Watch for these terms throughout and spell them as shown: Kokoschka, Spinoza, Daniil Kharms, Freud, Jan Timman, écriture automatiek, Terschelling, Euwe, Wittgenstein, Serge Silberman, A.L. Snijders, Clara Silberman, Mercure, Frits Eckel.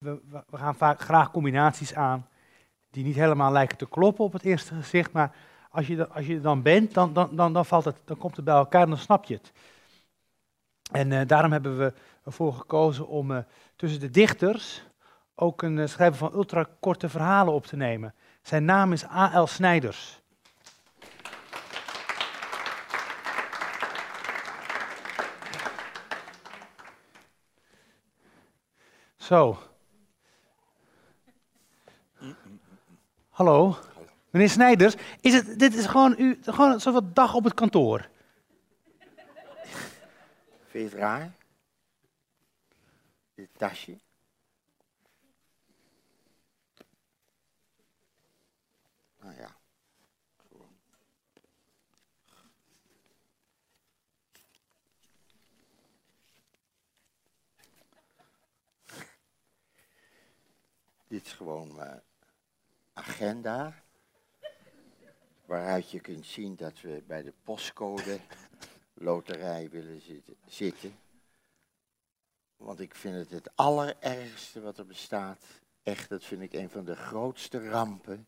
We gaan vaak graag combinaties aan die niet helemaal lijken te kloppen op het eerste gezicht, maar als je er dan bent, dan komt het bij elkaar en dan snap je het. En daarom hebben we ervoor gekozen om tussen de dichters ook een schrijver van ultrakorte verhalen op te nemen. Zijn naam is A.L. Snijders. Zo. Hallo. Meneer Snijders, dit is gewoon een soort dag op het kantoor. Vind je het raar? Dit tasje. Nou ja. Dit is gewoon mijn agenda. Waaruit je kunt zien dat we bij de postcode loterij willen zitten. Want ik vind het het allerergste wat er bestaat. Echt, dat vind ik een van de grootste rampen.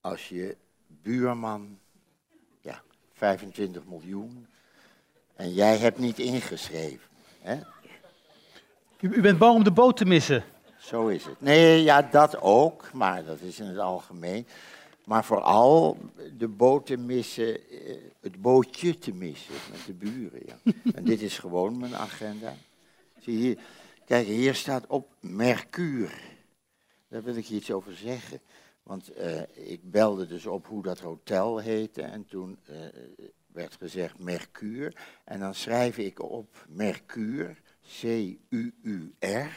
Als je buurman, ja, 25 miljoen, en jij hebt niet ingeschreven. Hè? U bent bang om de boot te missen. Zo is het. Nee, ja, dat ook, maar dat is in het algemeen. Maar vooral de boot te missen, het bootje te missen met de buren. Ja. En dit is gewoon mijn agenda. Zie je hier, kijk, hier staat op Mercure. Daar wil ik iets over zeggen. Want ik belde dus op hoe dat hotel heette en toen werd gezegd Mercure. En dan schrijf ik op Mercure, C-U-U-R.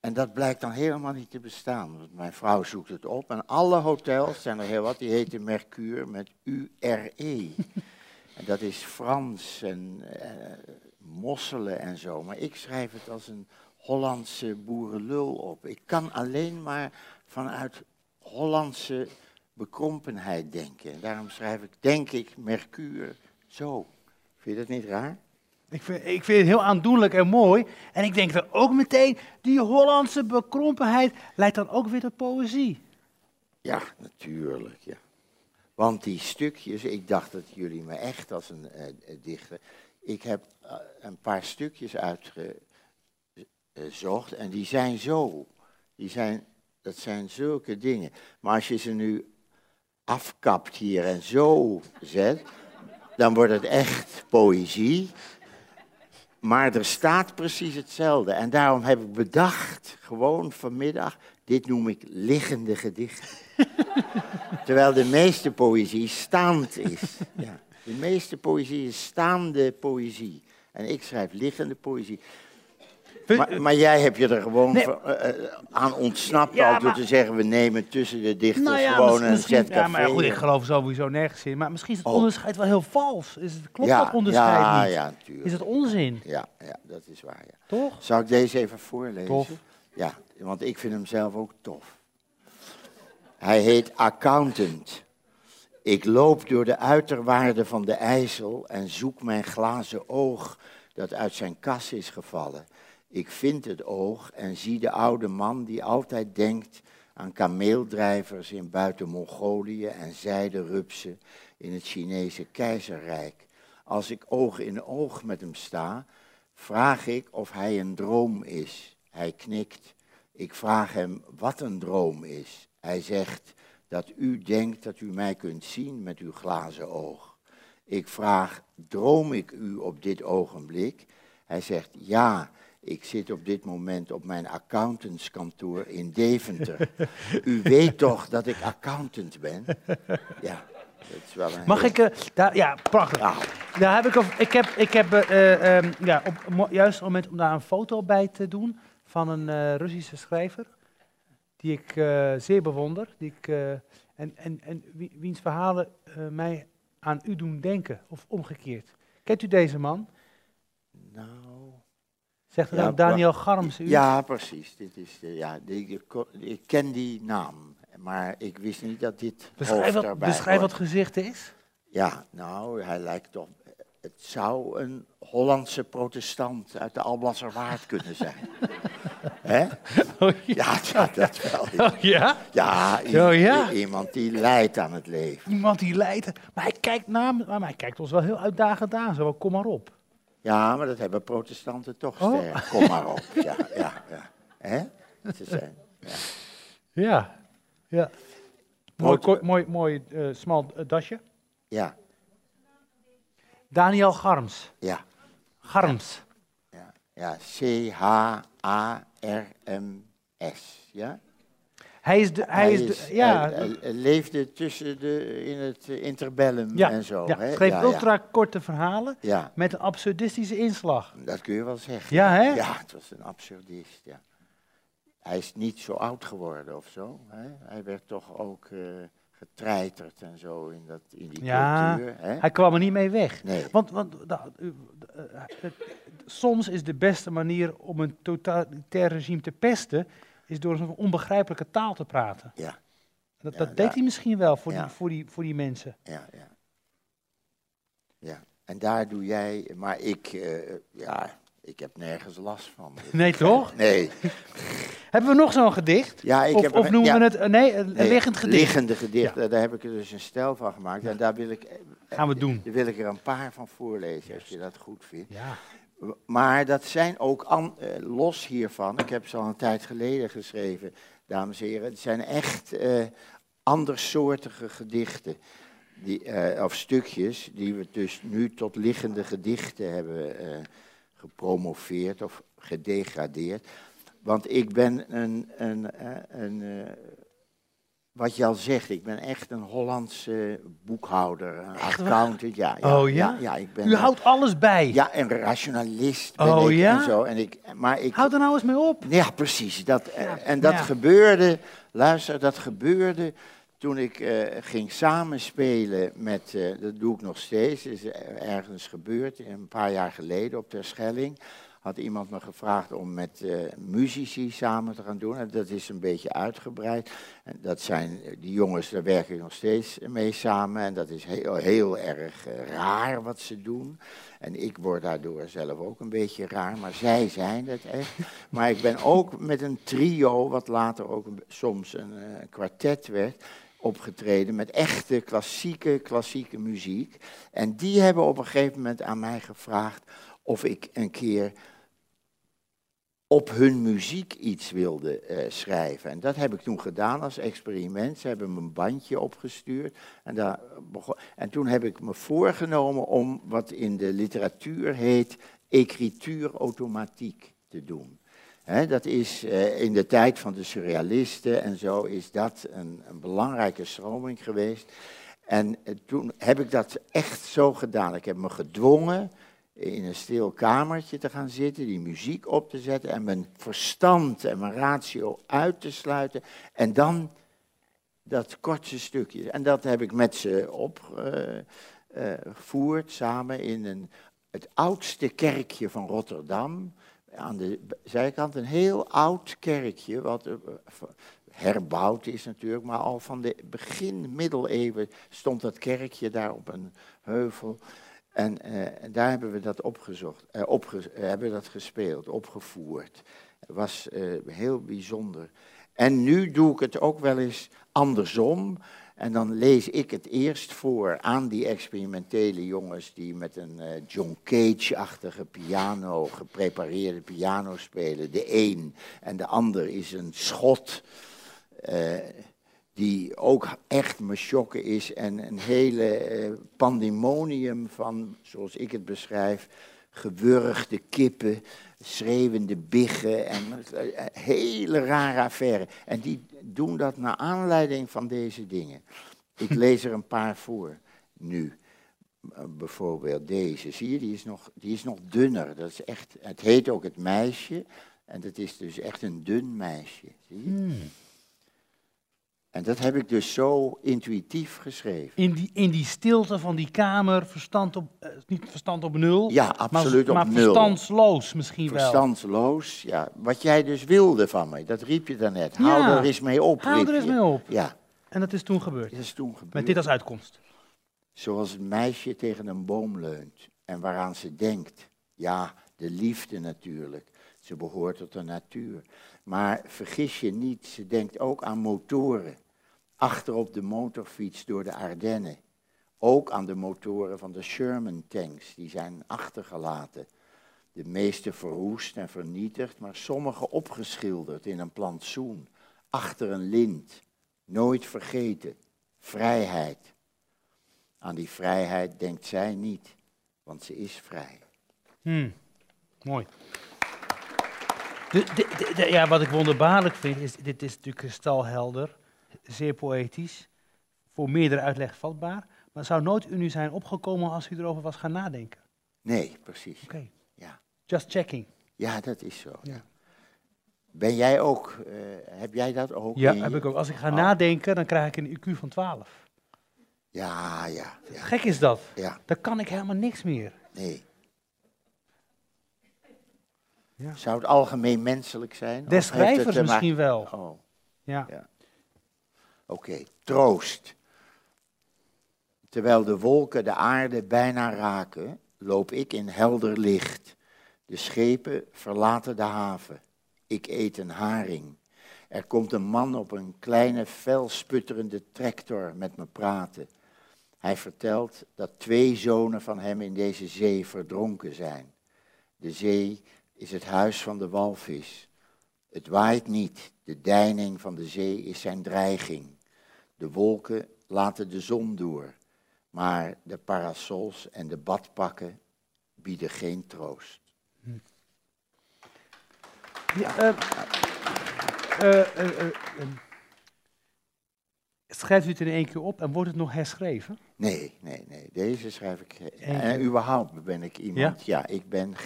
En dat blijkt dan helemaal niet te bestaan, want mijn vrouw zoekt het op. En alle hotels, zijn er heel wat, die heten Mercure met U-R-E. En dat is Frans en mosselen en zo. Maar ik schrijf het als een Hollandse boerenlul op. Ik kan alleen maar vanuit Hollandse bekrompenheid denken. En daarom schrijf ik, denk ik, Mercure zo. Vind je dat niet raar? Ik vind het heel aandoenlijk en mooi. En ik denk dan ook meteen, die Hollandse bekrompenheid leidt dan ook weer tot poëzie. Ja, natuurlijk. Ja. Want die stukjes, ik dacht dat jullie me echt als een dichter... Ik heb een paar stukjes uitgezocht en die zijn zo. Dat zijn zulke dingen. Maar als je ze nu afkapt hier en zo zet, dan wordt het echt poëzie... Maar er staat precies hetzelfde. En daarom heb ik bedacht, gewoon vanmiddag, dit noem ik liggende gedichten. Terwijl de meeste poëzie staand is. Ja. De meeste poëzie is staande poëzie. En ik schrijf liggende poëzie. Maar jij hebt je er gewoon aan ontsnapt al door te zeggen, we nemen tussen de dichters gewoon een zetcafé. Ja, maar goed, ik geloof sowieso nergens in. Maar misschien is het onderscheid wel heel vals. Klopt dat onderscheid niet? Ja, natuurlijk. Is het onzin? Ja, dat is waar. Ja. Toch? Zou ik deze even voorlezen? Tof. Ja, want ik vind hem zelf ook tof. Hij heet Accountant. Ik loop door de uiterwaarden van de IJssel en zoek mijn glazen oog dat uit zijn kas is gevallen. Ik vind het oog en zie de oude man die altijd denkt aan kameeldrijvers in buiten Mongolië en zijderupsen in het Chinese keizerrijk. Als ik oog in oog met hem sta, vraag ik of hij een droom is. Hij knikt. Ik vraag hem wat een droom is. Hij zegt dat u denkt dat u mij kunt zien met uw glazen oog. Ik vraag, droom ik u op dit ogenblik? Hij zegt ja. Ik zit op dit moment op mijn accountantskantoor in Deventer. U weet toch dat ik accountant ben? Ja, dat is wel een... Mag ik... ja, prachtig. Nou. Daar heb ik heb op juist het moment om daar een foto bij te doen van een Russische schrijver, die ik zeer bewonder, die ik, en wiens verhalen mij aan u doen denken, of omgekeerd. Kent u deze man? Nou... Zegt dat ook Daniil Kharms? Ja, precies. Dit is de, ik ken die naam, maar ik wist niet dat dit hoofd daarbij hoort. Beschrijf wat gezicht is. Ja, nou, hij lijkt op Het zou een Hollandse protestant uit de Alblasserwaard kunnen zijn. Hè? Oh, ja. Ja, dat wel. Oh, ja? Ja, iemand die lijdt aan het leven. Iemand die lijdt. Maar hij kijkt, hij kijkt ons wel heel uitdagend aan. Zo, kom maar op. Ja, maar dat hebben protestanten toch sterk. Oh. Kom maar op. Ja, ja, ja. Hè? Ze zijn. Ja. Ja, ja. Mooi, smal dasje. Ja. Daniil Kharms. Ja. Kharms. Ja, ja. C-H-A-R-M-S. Ja? Hij leefde tussen in het interbellum en zo. Ja, hè? Schreef ultrakorte verhalen met een absurdistische inslag. Dat kun je wel zeggen. Ja, hè? Ja, het was een absurdist, ja. Hij is niet zo oud geworden of zo. Hè? Hij werd toch ook getreiterd en zo in die cultuur. Hè? Hij kwam er niet mee weg. Nee. Want soms is de beste manier om een totalitair regime te pesten, is door een onbegrijpelijke taal te praten. Ja. Dat deed hij misschien wel voor die mensen. Ja, ja. Ja, en daar doe jij... Maar ik heb nergens last van. Nee, toch? Nee. Hebben we nog zo'n gedicht? Ja, noemen we het een liggend gedicht? Liggende gedicht, ja. Daar heb ik er dus een stijl van gemaakt. Ja. En daar wil ik... Gaan we doen. Daar wil ik er een paar van voorlezen, als je dat goed vindt. Ja. Maar dat zijn ook, los hiervan, ik heb ze al een tijd geleden geschreven, dames en heren, het zijn echt andersoortige gedichten. Of stukjes, die we dus nu tot liggende gedichten hebben gepromoveerd of gedegradeerd. Want ik ben wat je al zegt, ik ben echt een Hollandse boekhouder, een accountant. Ja, ja, oh ja? Ja, ik ben u houdt alles bij? Ja, een rationalist ben ik en zo. En maar houd er nou eens mee op. Ja, precies. Dat gebeurde, luister, dat gebeurde toen ik ging samenspelen met, dat doe ik nog steeds, is ergens gebeurd, een paar jaar geleden op Terschelling. Had iemand me gevraagd om met muzici samen te gaan doen. En dat is een beetje uitgebreid. En dat zijn die jongens, daar werk ik nog steeds mee samen. En dat is heel, heel erg raar wat ze doen. En ik word daardoor zelf ook een beetje raar, maar zij zijn het echt. Maar ik ben ook met een trio, wat later ook soms een kwartet werd, opgetreden met echte klassieke muziek. En die hebben op een gegeven moment aan mij gevraagd of ik een keer op hun muziek iets wilde schrijven. En dat heb ik toen gedaan als experiment. Ze hebben me een bandje opgestuurd. En toen heb ik me voorgenomen om wat in de literatuur heet écriture automatiek te doen. He, dat is in de tijd van de surrealisten en zo is dat een belangrijke stroming geweest. En toen heb ik dat echt zo gedaan. Ik heb me gedwongen in een stil kamertje te gaan zitten, die muziek op te zetten en mijn verstand en mijn ratio uit te sluiten. En dan dat kortste stukje. En dat heb ik met ze opgevoerd, samen in het oudste kerkje van Rotterdam. Aan de zijkant een heel oud kerkje, wat herbouwd is natuurlijk, maar al van de begin middeleeuwen stond dat kerkje daar op een heuvel. En daar hebben we dat opgevoerd. Het was heel bijzonder. En nu doe ik het ook wel eens andersom. En dan lees ik het eerst voor aan die experimentele jongens die met een John Cage-achtige piano, geprepareerde piano spelen. De een en de ander is een schot die ook echt me shocken is en een hele pandemonium van, zoals ik het beschrijf, gewurgde kippen, schreeuwende biggen en hele rare affaire. En die doen dat naar aanleiding van deze dingen. Ik lees er een paar voor nu. Bijvoorbeeld deze, zie je, die is nog dunner. Dat is echt, het heet ook Het Meisje en dat is dus echt een dun meisje, zie je? Hmm. En dat heb ik dus zo intuïtief geschreven. In die stilte van die kamer, niet verstand op nul. Ja, absoluut maar op nul. Maar verstandsloos misschien wel. Verstandsloos, ja. Wat jij dus wilde van mij, dat riep je daarnet. Ja. Hou er eens mee op. Hou er eens mee op. Ja. En dat is toen gebeurd. Dat is toen gebeurd. Met dit als uitkomst. Zoals een meisje tegen een boom leunt. en waaraan ze denkt. Ja, de liefde natuurlijk. Ze behoort tot de natuur. Maar vergis je niet, ze denkt ook aan motoren. Achter op de motorfiets door de Ardennen. Ook aan de motoren van de Sherman-tanks, die zijn achtergelaten. De meeste verroest en vernietigd, maar sommige opgeschilderd in een plantsoen. Achter een lint. Nooit vergeten. Vrijheid. Aan die vrijheid denkt zij niet, want ze is vrij. Mooi. Ja, wat ik wonderbaarlijk vind, is dit is natuurlijk kristalhelder, zeer poëtisch, voor meerdere uitleg vatbaar, maar zou nooit u nu zijn opgekomen als u erover was gaan nadenken? Nee, precies. Oké. Ja. Just checking. Ja, dat is zo. Ja. Ben jij ook, heb jij dat ook? Ja, heb ik ook. Als ik ga nadenken, dan krijg ik een IQ van 12. Ja, ja, ja. Gek is dat. Ja. Dan kan ik helemaal niks meer. Nee. Ja. Zou het algemeen menselijk zijn? Des schrijvers misschien wel. Oh. Ja. Ja. Oké, troost. Terwijl de wolken de aarde bijna raken, loop ik in helder licht. De schepen verlaten de haven. Ik eet een haring. Er komt een man op een kleine, fel sputterende tractor met me praten. Hij vertelt dat 2 zonen van hem in deze zee verdronken zijn. De zee is het huis van de walvis. Het waait niet, de deining van de zee is zijn dreiging. De wolken laten de zon door, maar de parasols en de badpakken bieden geen troost. Ja, schrijft u het in één keer op en wordt het nog herschreven? Nee, nee, nee. Deze schrijf ik... En überhaupt ben ik iemand... Ja, ik ben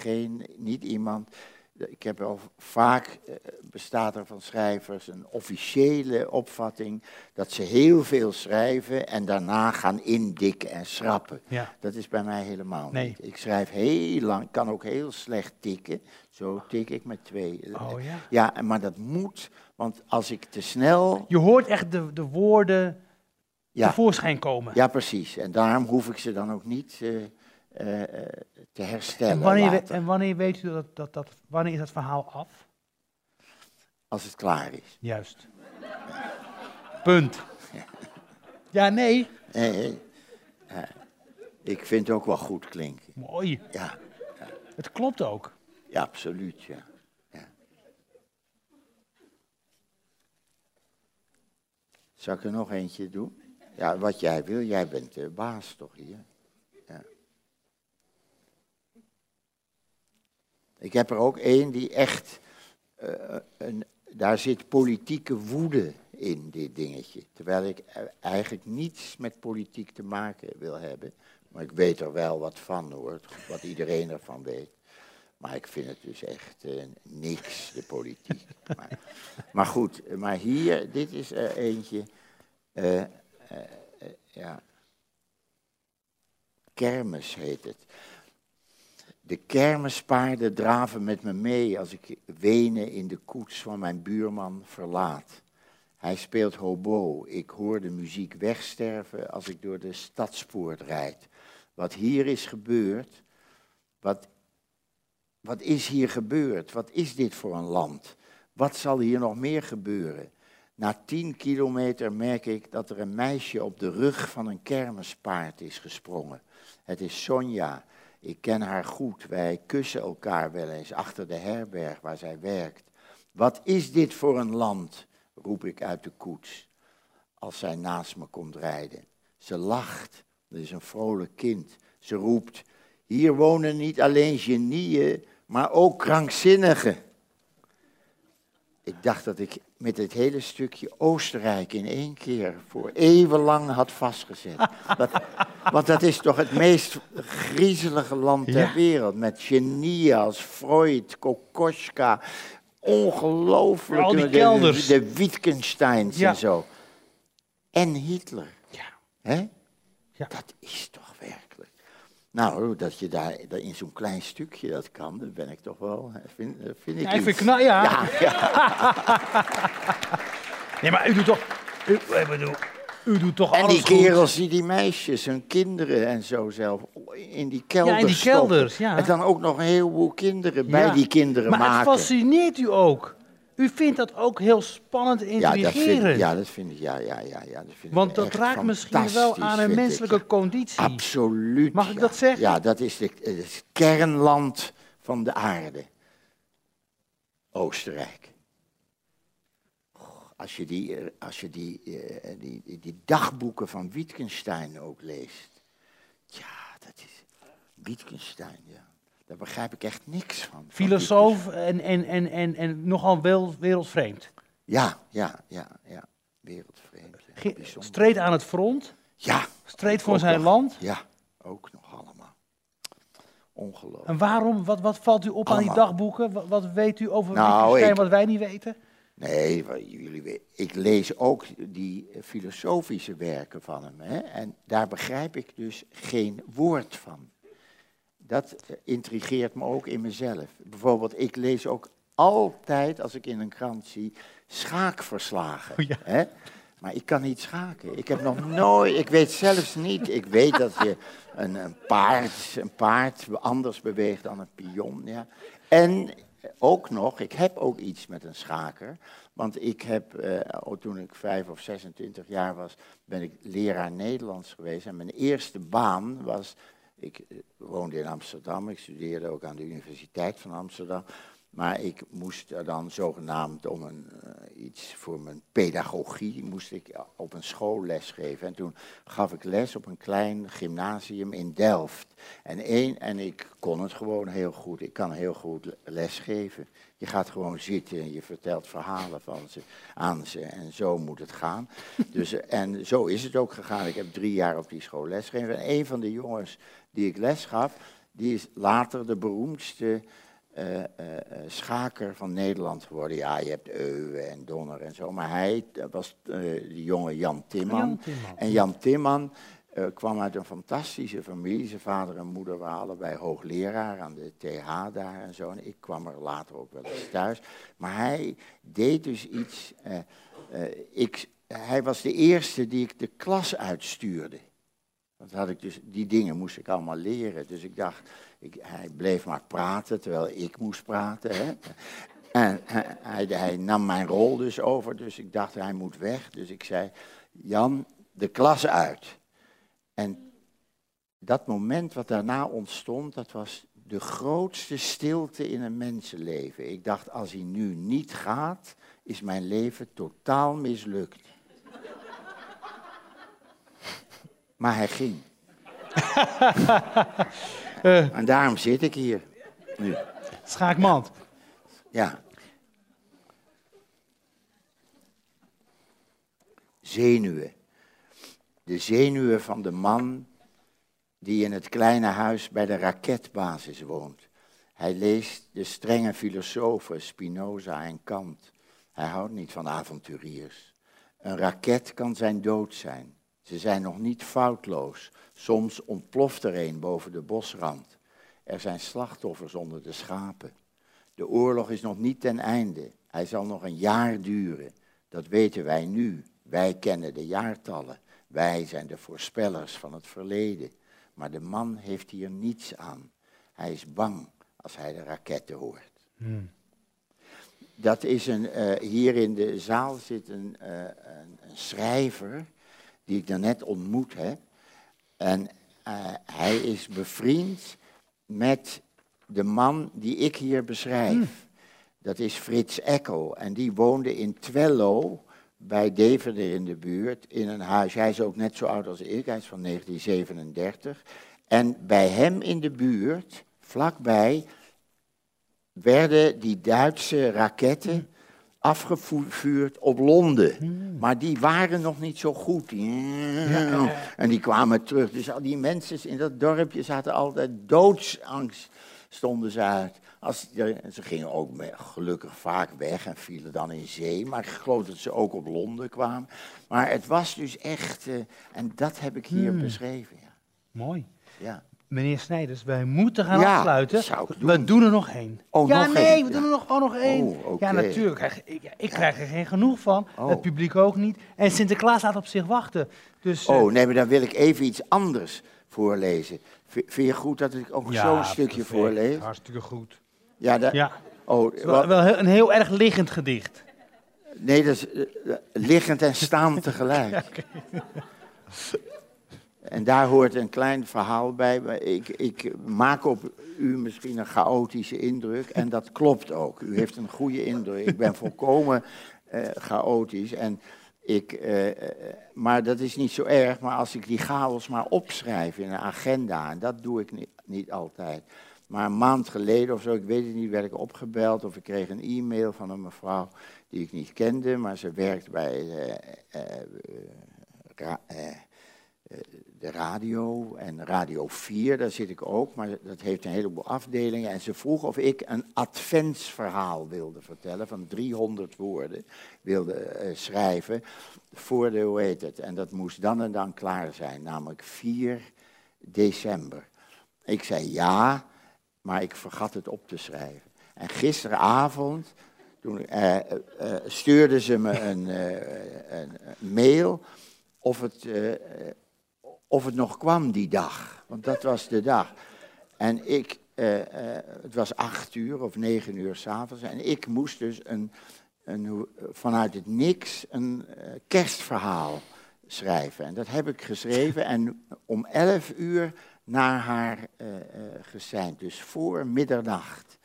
niet iemand... Ik heb al vaak... bestaat er van schrijvers een officiële opvatting... dat ze heel veel schrijven en daarna gaan indikken en schrappen. Ja. Dat is bij mij helemaal niet. Ik schrijf heel lang, kan ook heel slecht tikken. Zo tik ik met 2. Oh ja? Ja, maar dat moet... Want als ik te snel... Je hoort echt de woorden tevoorschijn komen. Ja, precies. En daarom hoef ik ze dan ook niet te herstellen. En wanneer weet u wanneer is dat verhaal af? Als het klaar is. Juist. Punt. Ja, nee. Nee. Ik vind het ook wel goed klinken. Mooi. Ja. Het klopt ook. Ja, absoluut, ja. Zal ik er nog eentje doen? Ja, wat jij wil. Jij bent de baas toch hier? Ja. Ik heb er ook één die echt... daar zit politieke woede in, dit dingetje. Terwijl ik eigenlijk niets met politiek te maken wil hebben. Maar ik weet er wel wat van, hoor. Wat iedereen ervan weet. Maar ik vind het dus echt niks, de politiek. Maar goed, maar hier, dit is er eentje. Ja. Kermis heet het. De kermispaarden draven met me mee als ik Wenen in de koets van mijn buurman verlaat. Hij speelt hobo. Ik hoor de muziek wegsterven als ik door de stadspoort rijd. Wat hier is gebeurd, wat is hier gebeurd? Wat is dit voor een land? Wat zal hier nog meer gebeuren? Na 10 kilometer merk ik dat er een meisje op de rug van een kermispaard is gesprongen. Het is Sonja. Ik ken haar goed. Wij kussen elkaar wel eens achter de herberg waar zij werkt. Wat is dit voor een land? Roep ik uit de koets als zij naast me komt rijden. Ze lacht. Het is een vrolijk kind. Ze roept: hier wonen niet alleen genieën, maar ook krankzinnigen. Ik dacht dat ik met dit hele stukje Oostenrijk in één keer voor eeuwenlang had vastgezet. Want dat is toch het meest griezelige land ter wereld. Met genieën als Freud, Kokoschka, ongelooflijk. Al die kelders. De Wittgensteins en zo. En Hitler. Ja. Hè? Ja. Dat is toch werkelijk. Nou, dat je daar in zo'n klein stukje dat kan, dat ben ik toch wel... Vind ik even knap, Nee, maar u doet toch... U doet toch alles goed. En die kerels die meisjes, hun kinderen en zo zelf in die kelder stoppen. Ja, in die kelders, ja. En dan ook nog een heleboel kinderen bij die kinderen maar maken. Maar het fascineert u ook. U vindt dat ook heel spannend en intrigerend. Ja, dat vind ik. Want dat raakt misschien wel aan een menselijke conditie. Absoluut. Mag ik dat zeggen? Ja, dat is het kernland van de aarde. Oostenrijk. Als je die dagboeken van Wittgenstein ook leest. Ja, dat is... Wittgenstein, ja. Daar begrijp ik echt niks van. Filosoof en nogal wereldvreemd. Ja. Wereldvreemd. Ja. Streed aan het front. Ja. Streed voor zijn land. Ja, ook nog allemaal. Ongelooflijk. En waarom, wat valt u op allemaal aan die dagboeken? Wat weet u over Wittgenstein wat wij niet weten? Nee, ik lees ook die filosofische werken van hem. Hè, en daar begrijp ik dus geen woord van. Dat intrigeert me ook in mezelf. Bijvoorbeeld, ik lees ook altijd, als ik in een krant zie, schaakverslagen. Oh ja. Hè? Maar ik kan niet schaken. Ik heb nog nooit, ik weet zelfs niet, ik weet dat je een paard anders beweegt dan een pion. Ja. En ook nog, ik heb ook iets met een schaker. Want ik heb, toen ik 25 of 26 jaar was, ben ik leraar Nederlands geweest. En mijn eerste baan was... Ik woonde in Amsterdam, ik studeerde ook aan de Universiteit van Amsterdam. Maar ik moest er dan zogenaamd om iets voor mijn pedagogie, moest ik op een school lesgeven. En toen gaf ik les op een klein gymnasium in Delft. En ik kon het gewoon heel goed, ik kan heel goed lesgeven. Je gaat gewoon zitten en je vertelt verhalen van ze, aan ze en zo moet het gaan. Dus, en zo is het ook gegaan. Ik heb 3 jaar op die school lesgegeven. En een van de jongens die ik les gaf, die is later de beroemdste schaker van Nederland geworden. Ja, je hebt Euwe en Donner en zo, maar hij was de jonge Jan Timman. En Jan Timman kwam uit een fantastische familie. Zijn vader en moeder waren allebei hoogleraar aan de TH daar en zo. En ik kwam er later ook wel eens thuis. Maar hij deed dus iets... hij was de eerste die ik de klas uitstuurde. Want had ik dus, die dingen moest ik allemaal leren. Dus ik dacht, hij bleef maar praten terwijl ik moest praten. Hè. En hij nam mijn rol dus over. Dus ik dacht, hij moet weg. Dus ik zei, Jan, de klas uit. En dat moment wat daarna ontstond, dat was de grootste stilte in een mensenleven. Ik dacht, als hij nu niet gaat, is mijn leven totaal mislukt. Maar hij ging. En daarom zit ik hier nu. Schaakmand. Ja. Zenuwen. De zenuwen van de man die in het kleine huis bij de raketbasis woont. Hij leest de strenge filosofen Spinoza en Kant. Hij houdt niet van avonturiers. Een raket kan zijn dood zijn. Ze zijn nog niet foutloos. Soms ontploft er een boven de bosrand. Er zijn slachtoffers onder de schapen. De oorlog is nog niet ten einde. Hij zal nog een jaar duren. Dat weten wij nu. Wij kennen de jaartallen. Wij zijn de voorspellers van het verleden. Maar de man heeft hier niets aan. Hij is bang als hij de raketten hoort. Hmm. Dat is hier in de zaal zit een schrijver die ik daarnet ontmoet heb. En hij is bevriend met de man die ik hier beschrijf. Hmm. Dat is Frits Eckel. En die woonde in Twello... bij Deventer in de buurt, in een huis. Hij is ook net zo oud als ik, hij is van 1937. En bij hem in de buurt, vlakbij, werden die Duitse raketten afgevuurd op Londen. Maar die waren nog niet zo goed. En die kwamen terug. Dus al die mensen in dat dorpje zaten altijd doodsangst, stonden ze uit. Ze gingen ook gelukkig vaak weg en vielen dan in zee. Maar ik geloof dat ze ook op Londen kwamen. Maar het was dus echt... en dat heb ik hier beschreven. Ja. Mooi. Ja. Meneer Snijders, wij moeten gaan afsluiten. We doen er nog één. Oh, ja, nog nee, één. We doen er nog één. Oh, okay. Ja, natuurlijk. Ik krijg er geen genoeg van. Oh. Het publiek ook niet. En Sinterklaas laat op zich wachten. Dus, maar dan wil ik even iets anders... voorlezen. Vind je goed dat ik ook zo'n stukje voorlees? Hartstikke goed. Ja, wel een heel erg liggend gedicht. Nee, dat is liggend en staand tegelijk. Ja, okay. En daar hoort een klein verhaal bij. Maar ik maak op u misschien een chaotische indruk. En dat klopt ook. U heeft een goede indruk. Ik ben volkomen chaotisch. En maar dat is niet zo erg. Maar als ik die chaos maar opschrijf in een agenda. En dat doe ik niet altijd. Maar een maand geleden of zo, ik weet het niet, werd ik opgebeld. Of ik kreeg een e-mail van een mevrouw die ik niet kende. Maar ze werkt bij... de radio en Radio 4, daar zit ik ook, maar dat heeft een heleboel afdelingen. En ze vroeg of ik een adventsverhaal wilde vertellen, van 300 woorden wilde schrijven, voor de, hoe heet het, en dat moest dan en dan klaar zijn, namelijk 4 december. Ik zei ja, maar ik vergat het op te schrijven. En gisteravond, toen stuurde ze me een mail of het nog kwam die dag, want dat was de dag. En het was 8 uur of 9 uur 's avonds en ik moest dus vanuit het niks een kerstverhaal schrijven. En dat heb ik geschreven en om 11 uur naar haar geseind, dus voor middernacht.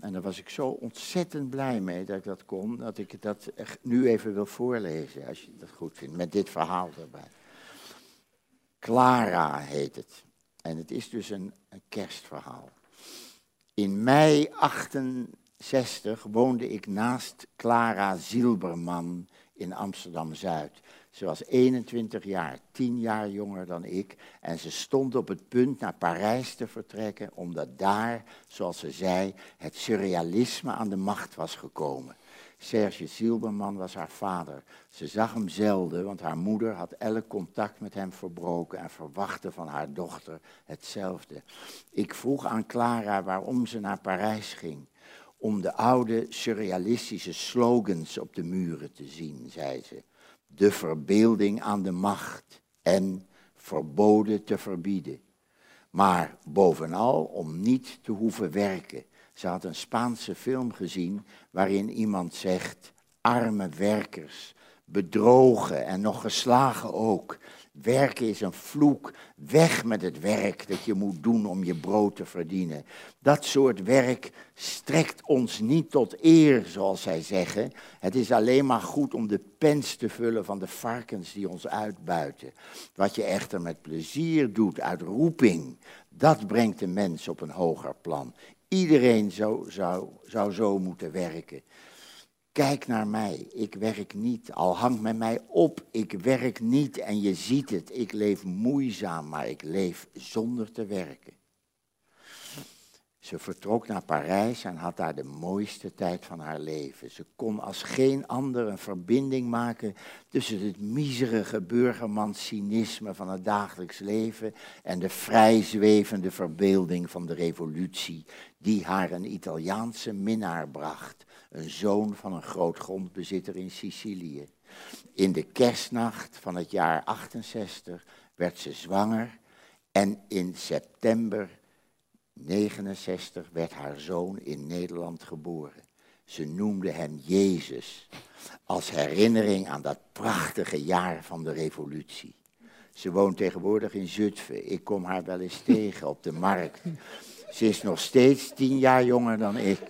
En daar was ik zo ontzettend blij mee dat ik dat kon, dat ik dat nu even wil voorlezen, als je dat goed vindt, met dit verhaal erbij. Clara heet het. En het is dus een kerstverhaal. In mei 68 woonde ik naast Clara Silberman in Amsterdam-Zuid. Ze was 21 jaar, 10 jaar jonger dan ik. En ze stond op het punt naar Parijs te vertrekken, omdat daar, zoals ze zei, het surrealisme aan de macht was gekomen. Serge Silberman was haar vader. Ze zag hem zelden, want haar moeder had elk contact met hem verbroken en verwachtte van haar dochter hetzelfde. Ik vroeg aan Clara waarom ze naar Parijs ging. Om de oude surrealistische slogans op de muren te zien, zei ze. De verbeelding aan de macht en verboden te verbieden. Maar bovenal om niet te hoeven werken. Ze had een Spaanse film gezien waarin iemand zegt, arme werkers, bedrogen en nog geslagen ook. Werken is een vloek, weg met het werk dat je moet doen om je brood te verdienen. Dat soort werk strekt ons niet tot eer, zoals zij zeggen. Het is alleen maar goed om de pens te vullen van de varkens die ons uitbuiten. Wat je echter met plezier doet, uit roeping, dat brengt de mens op een hoger plan. Iedereen zou zo moeten werken. Kijk naar mij, ik werk niet, al hangt men mij op, ik werk niet en je ziet het, ik leef moeizaam, maar ik leef zonder te werken. Ze vertrok naar Parijs en had daar de mooiste tijd van haar leven. Ze kon als geen ander een verbinding maken tussen het miserige burgermanscynisme van het dagelijks leven en de vrijzwevende verbeelding van de revolutie, die haar een Italiaanse minnaar bracht, een zoon van een groot grondbezitter in Sicilië. In de kerstnacht van het jaar 68 werd ze zwanger en in september 69 werd haar zoon in Nederland geboren. Ze noemde hem Jezus, als herinnering aan dat prachtige jaar van de revolutie. Ze woont tegenwoordig in Zutphen. Ik kom haar wel eens tegen op de markt. Ze is nog steeds 10 jaar jonger dan ik.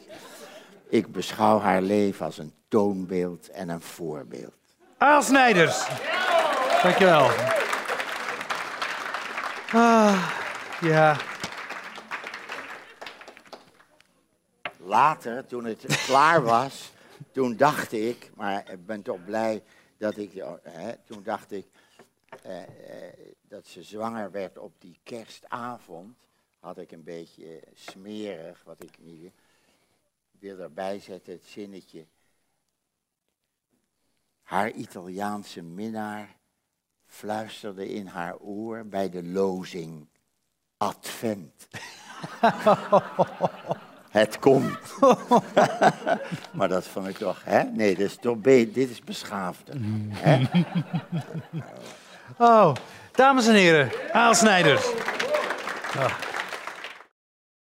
Ik beschouw haar leven als een toonbeeld en een voorbeeld. A.L. Snijders. Dankjewel. Ah, ja. Later, toen het klaar was, toen dacht ik, maar ik ben toch blij dat ik, toen dacht ik dat ze zwanger werd op die kerstavond, had ik een beetje smerig, wat ik niet wil erbij zetten, het zinnetje. Haar Italiaanse minnaar fluisterde in haar oor bij de lozing Advent. Het komt. Maar dat vond ik toch, hè? Nee, dit is beschaafder. Oh, Dames en heren, A.L. Snijders.